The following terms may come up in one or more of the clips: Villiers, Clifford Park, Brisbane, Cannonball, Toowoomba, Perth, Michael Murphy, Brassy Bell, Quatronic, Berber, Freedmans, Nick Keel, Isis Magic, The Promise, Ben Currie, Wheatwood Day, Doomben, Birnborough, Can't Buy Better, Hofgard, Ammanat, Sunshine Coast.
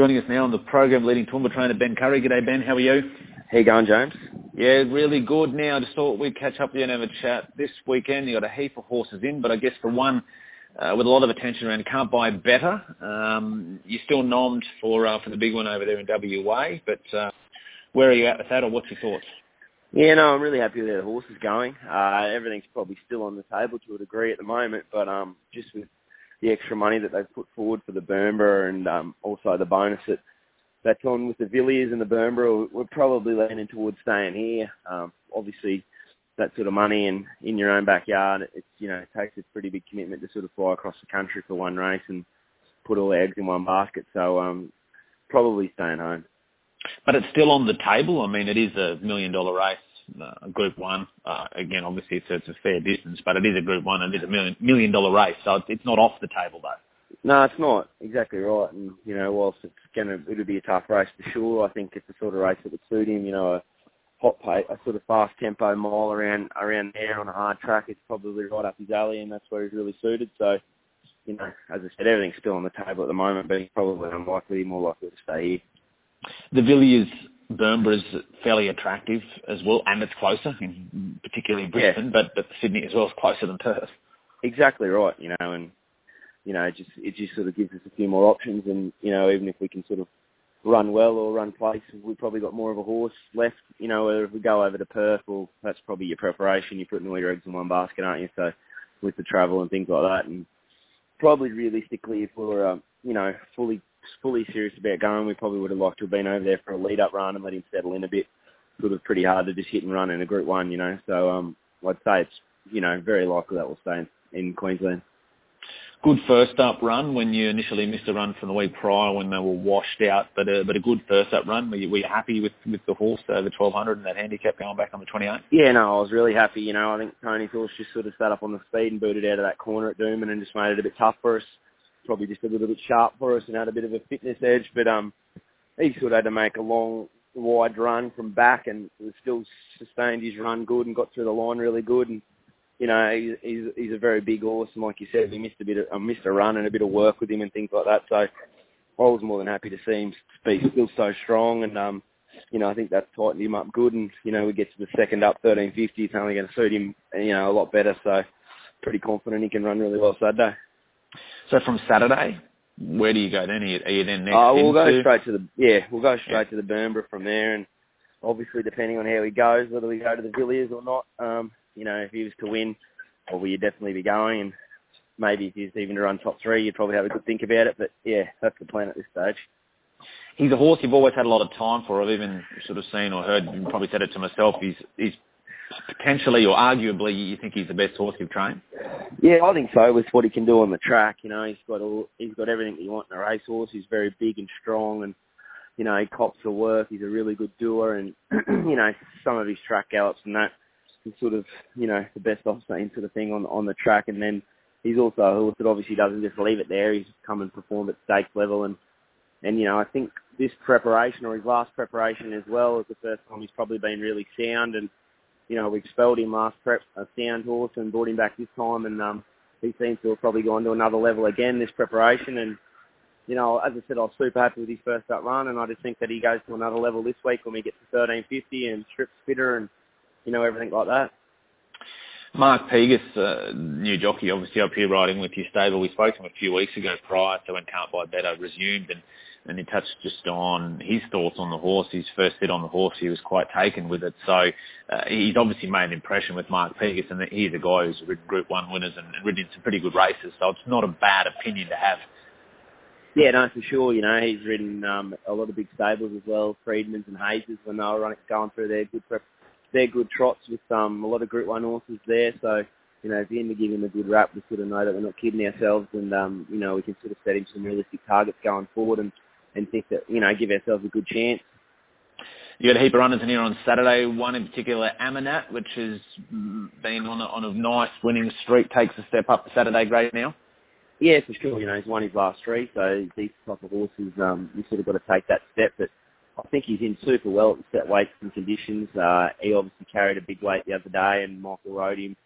Joining us now on the program, leading Toowoomba trainer Ben Currie. G'day Ben, how are you? How you going, James? Yeah, really good. Now, I just thought we'd catch up with you and have a chat this weekend. You got a heap of horses in, but I guess the one with a lot of attention around Can't Buy Better. You're still nommed for the big one over there in WA, but where are you at with that, or what's your thoughts? Yeah, no, I'm really happy with how the horse is going. Everything's probably still on the table to a degree at the moment, but just with the extra money that they've put forward for the Berber and also the bonus that's on with the Villiers and the Birnborough, we're probably leaning towards staying here. Obviously, that sort of money and in your own backyard, it's, you know, it takes a pretty big commitment to sort of fly across the country for one race and put all the eggs in one basket. So probably staying home. But it's still on the table. I mean, it is a $1 million race, Group 1. Again, obviously, it's a fair distance, but it is a Group 1 and it is a $1 million race. So it's not off the table, though. No, it's not. Exactly right. And, you know, whilst it'll be a tough race for sure, I think it's the sort of race that would suit him. You know, a hot pace, a sort of fast tempo mile around there on a hard track is probably right up his alley, and that's where he's really suited. So, you know, as I said, everything's still on the table at the moment, but he's probably unlikely, more likely to stay here. The Villiers Berber is fairly attractive as well, and it's closer, particularly Brisbane, yeah. But Sydney as well is closer than Perth. Exactly right, you know, and you know, it just sort of gives us a few more options, and you know, even if we can sort of run well or run place, we've probably got more of a horse left, you know, whether if we go over to Perth, well, that's probably your preparation. You're putting all your eggs in one basket, aren't you? So with the travel and things like that, and probably realistically, if we were, you know, fully serious about going, we probably would have liked to have been over there for a lead-up run and let him settle in a bit. It would have been pretty hard to just hit and run in a Group 1, you know. So I'd say it's, you know, very likely that we'll stay in Queensland. Good first-up run when you initially missed a run from the week prior when they were washed out, but a good first-up run. Were you happy with the horse over 1,200 and that handicap going back on the 28th? Yeah, no, I was really happy. You know, I think Tony's horse just sort of sat up on the speed and booted out of that corner at Doomben and just made it a bit tough for us. Probably just a little bit sharp for us and had a bit of a fitness edge, but he sort of had to make a long, wide run from back and still sustained his run good and got through the line really good. And you know, he's a very big horse, and like you said, we missed a run and a bit of work with him and things like that. So I was more than happy to see him be still so strong, and you know, I think that's tightened him up good. And you know, we get to the second up 1350, it's only going to suit him, you know, a lot better. So pretty confident he can run really well Saturday. So from Saturday, where do you go then? Are you then next? We'll go straight to the Berber from there, and obviously depending on how he goes, whether we go to the Villiers or not, you know, if he was to win, well, you'd definitely be going, and maybe if he was even to run top three, you'd probably have a good think about it. But yeah, that's the plan at this stage. He's a horse you've always had a lot of time for. I've even sort of seen or heard, and probably said it to myself. He's potentially or arguably, you think he's the best horse you've trained? Yeah, I think so. With what he can do on the track, you know, he's got everything that you want in a racehorse. He's very big and strong, and you know, he cops the work. He's a really good doer, and you know, some of his track gallops and that is sort of, you know, the best I've seen sort of thing on the track. And then he's also a horse that obviously doesn't just leave it there. He's come and performed at stakes level, and you know, I think this preparation or his last preparation as well is the first time he's probably been really sound. And you know, we expelled him last prep, a sound horse, and brought him back this time, and he seems to have probably gone to another level again this preparation. And, you know, as I said, I was super happy with his first up run, and I just think that he goes to another level this week when we get to 1350 and strips fitter and, you know, everything like that. Mark Pegasus, new jockey, obviously up here riding with your stable. We spoke to him a few weeks ago prior to when Can't Buy Better resumed, and he touched just on his thoughts on the horse. His first sit on the horse, he was quite taken with it. So he's obviously made an impression with Mark Pegasus, and he's a guy who's ridden Group 1 winners and ridden some pretty good races. So it's not a bad opinion to have. Yeah, no, for sure. You know, he's ridden a lot of big stables as well, Freedmans and Hayes, when they were going through their good prep. They're good trots with a lot of Group 1 horses there. So, you know, if you're in to give him a good rap, we sort of know that we're not kidding ourselves, and, you know, we can sort of set him some realistic targets going forward and think that, you know, give ourselves a good chance. You got a heap of runners in here on Saturday. One in particular, Ammanat, which has been on a nice winning streak, takes a step up to Saturday grade now. Yeah, for sure. You know, he's won his last three, so these type of horses, you sort of got to take that step. But I think he's in super well at the set weights and conditions. He obviously carried a big weight the other day, and Michael rode him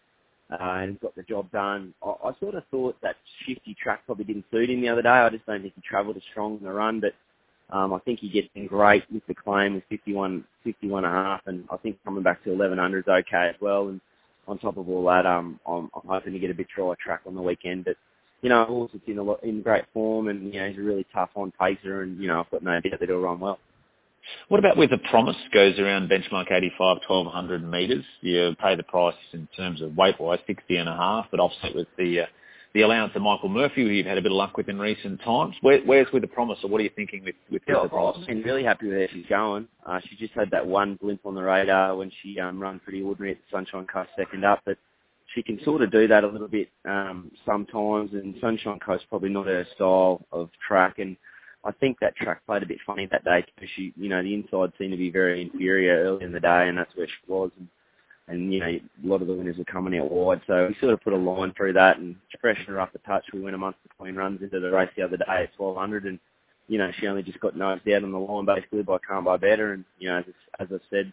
and got the job done. I sort of thought that shifty track probably didn't suit him the other day. I just don't think he travelled as strong in the run, but I think he gets in great with the claim with 51.5, and I think coming back to 1100 is okay as well. And on top of all that, I'm hoping to get a bit dry track on the weekend. But, you know, Horse's in great form, and, you know, he's a really tough on pacer, and, you know, I've got no doubt that he'll run well. What about with The Promise? Goes around benchmark 85, 1,200 metres. You pay the price in terms of weight-wise, 60.5, but offset with the allowance of Michael Murphy, who you've had a bit of luck with in recent times. Where's with The Promise, or what are you thinking with The Promise? I've been really happy with where she's going. She just had that one blimp on the radar when she ran pretty ordinary at the Sunshine Coast second up, but she can sort of do that a little bit sometimes, and Sunshine Coast probably not her style of track, and I think that track played a bit funny that day because she, you know, the inside seemed to be very inferior early in the day, and that's where she was. And you know, a lot of the winners were coming out wide, so we sort of put a line through that and freshened her up a touch. We went amongst the clean runs into the race the other day at 1,200, and you know, she only just got nosed out on the line basically by Can't Buy Better. And you know, as I said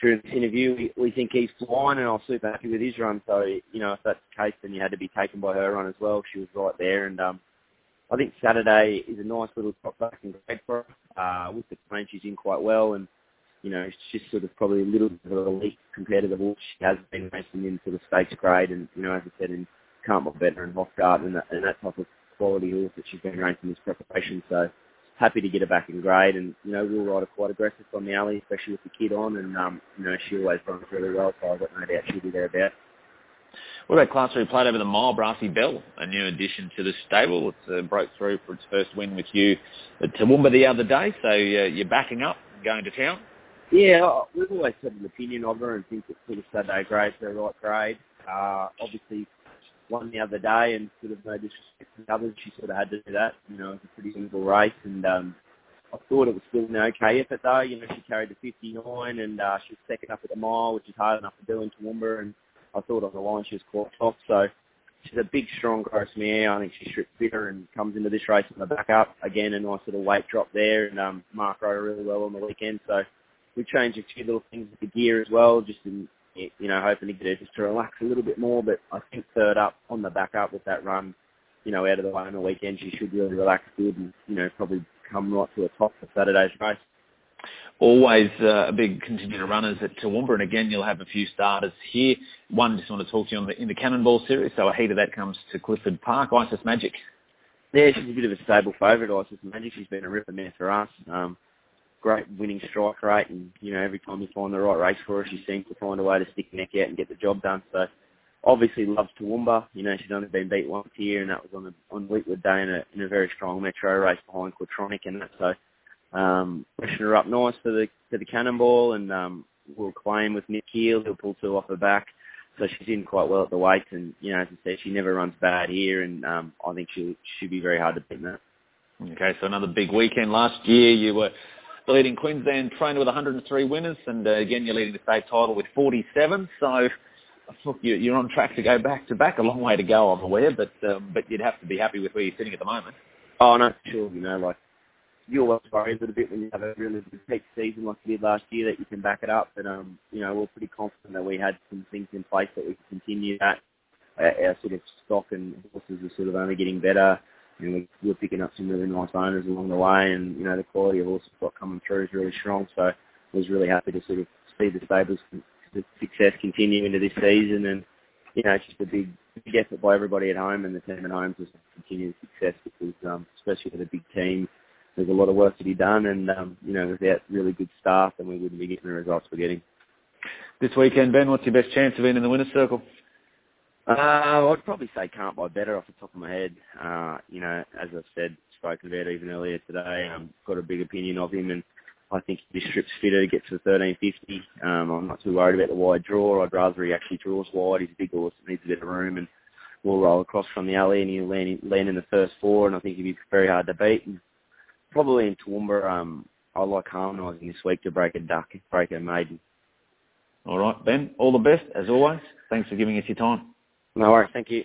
during this interview, we think he's flying, and I was super happy with his run. So you know, if that's the case, then you had to be taken by her run as well. She was right there, and I think Saturday is a nice little top back and grade for her. With the plane, she's in quite well, and you know, it's just sort of probably a little bit of a leak compared to the horse she has been racing in sort of stakes grade, and, you know, as I said, in Can't Buy Better and Hofgard and that type of quality horse that she's been racing this preparation. So happy to get her back in grade, and, you know, we'll ride her quite aggressive on the alley, especially with the kid on, and, you know, she always runs really well, so I've got no doubt she'll be thereabouts. What about Class 3 played over the mile, Brassy Bell, a new addition to the stable? It's broke through for its first win with you at Toowoomba the other day, so you're backing up and going to town? Yeah, we've always had an opinion of her and think that sort of Saturday grade's her right grade. Obviously, won the other day, and sort of no disrespect to the others, she sort of had to do that. You know, it was a pretty simple race, and I thought it was still an okay effort though. You know, she carried the 59, and she was second up at the mile, which is hard enough to do in Toowoomba, and I thought on the line she was quite top. So she's a big, strong, gross mare. I think she stripped fitter and comes into this race on the back up. Again, a nice little weight drop there, and Mark rode her really well on the weekend, so we changed a few little things with the gear as well, just in, you know, hoping to get her just to relax a little bit more. But I think third up on the back up with that run, you know, out of the way on the weekend, she should really relax good and, you know, probably come right to the top for Saturday's race. Always a big contingent of runners at Toowoomba, and again, you'll have a few starters here. One, just want to talk to you on in the Cannonball series, so a heat of that comes to Clifford Park, Isis Magic. Yeah, she's a bit of a stable favourite, Isis Magic. She's been a ripper mare for us. Great winning strike rate, and, you know, every time you find the right race for her, she seems to find a way to stick her neck out and get the job done. So, obviously loves Toowoomba. You know, she's only been beat once here, and that was on Wheatwood Day in a very strong metro race behind Quatronic and that. So, freshen her up nice for the Cannonball, and we'll claim with Nick Keel, who'll pull two off her back. So she's in quite well at the weights, and, you know, as I said, she never runs bad here, and I think she'll be very hard to beat in that. Okay, so another big weekend. Last year you were the leading Queensland trainer with 103 winners, and again you're leading the state title with 47, so look, you're on track to go back-to-back, a long way to go I'm aware, but you'd have to be happy with where you're sitting at the moment. Oh no, sure, you know, like, you're always worried a little bit when you have a really good peak season like you did last year that you can back it up, but you know, we're pretty confident that we had some things in place that we can continue that. Our sort of stock and horses are sort of only getting better. And we're picking up some really nice owners along the way, and, you know, the quality of horses we've got coming through is really strong. So I was really happy to sort of see the stables' success continue into this season. And, you know, it's just a big effort by everybody at home and the team at home to continue the success because, especially with a big team, there's a lot of work to be done. And, you know, without really good staff, then we wouldn't be getting the results we're getting. This weekend, Ben, what's your best chance of being in the winner's circle? I'd probably say Can't Buy Better off the top of my head. You know, as I've said, spoken about even earlier today, got a big opinion of him, and I think if he strips fitter, gets to 1350. I'm not too worried about the wide draw. I'd rather he actually draws wide. He's a big horse that needs a bit of room, and we'll roll across from the alley, and he'll land in the first four, and I think he'd be very hard to beat. And probably in Toowoomba, I like harmonising this week to break a duck and break a maiden. All right, Ben, all the best, as always. Thanks for giving us your time. No worries. Thank you.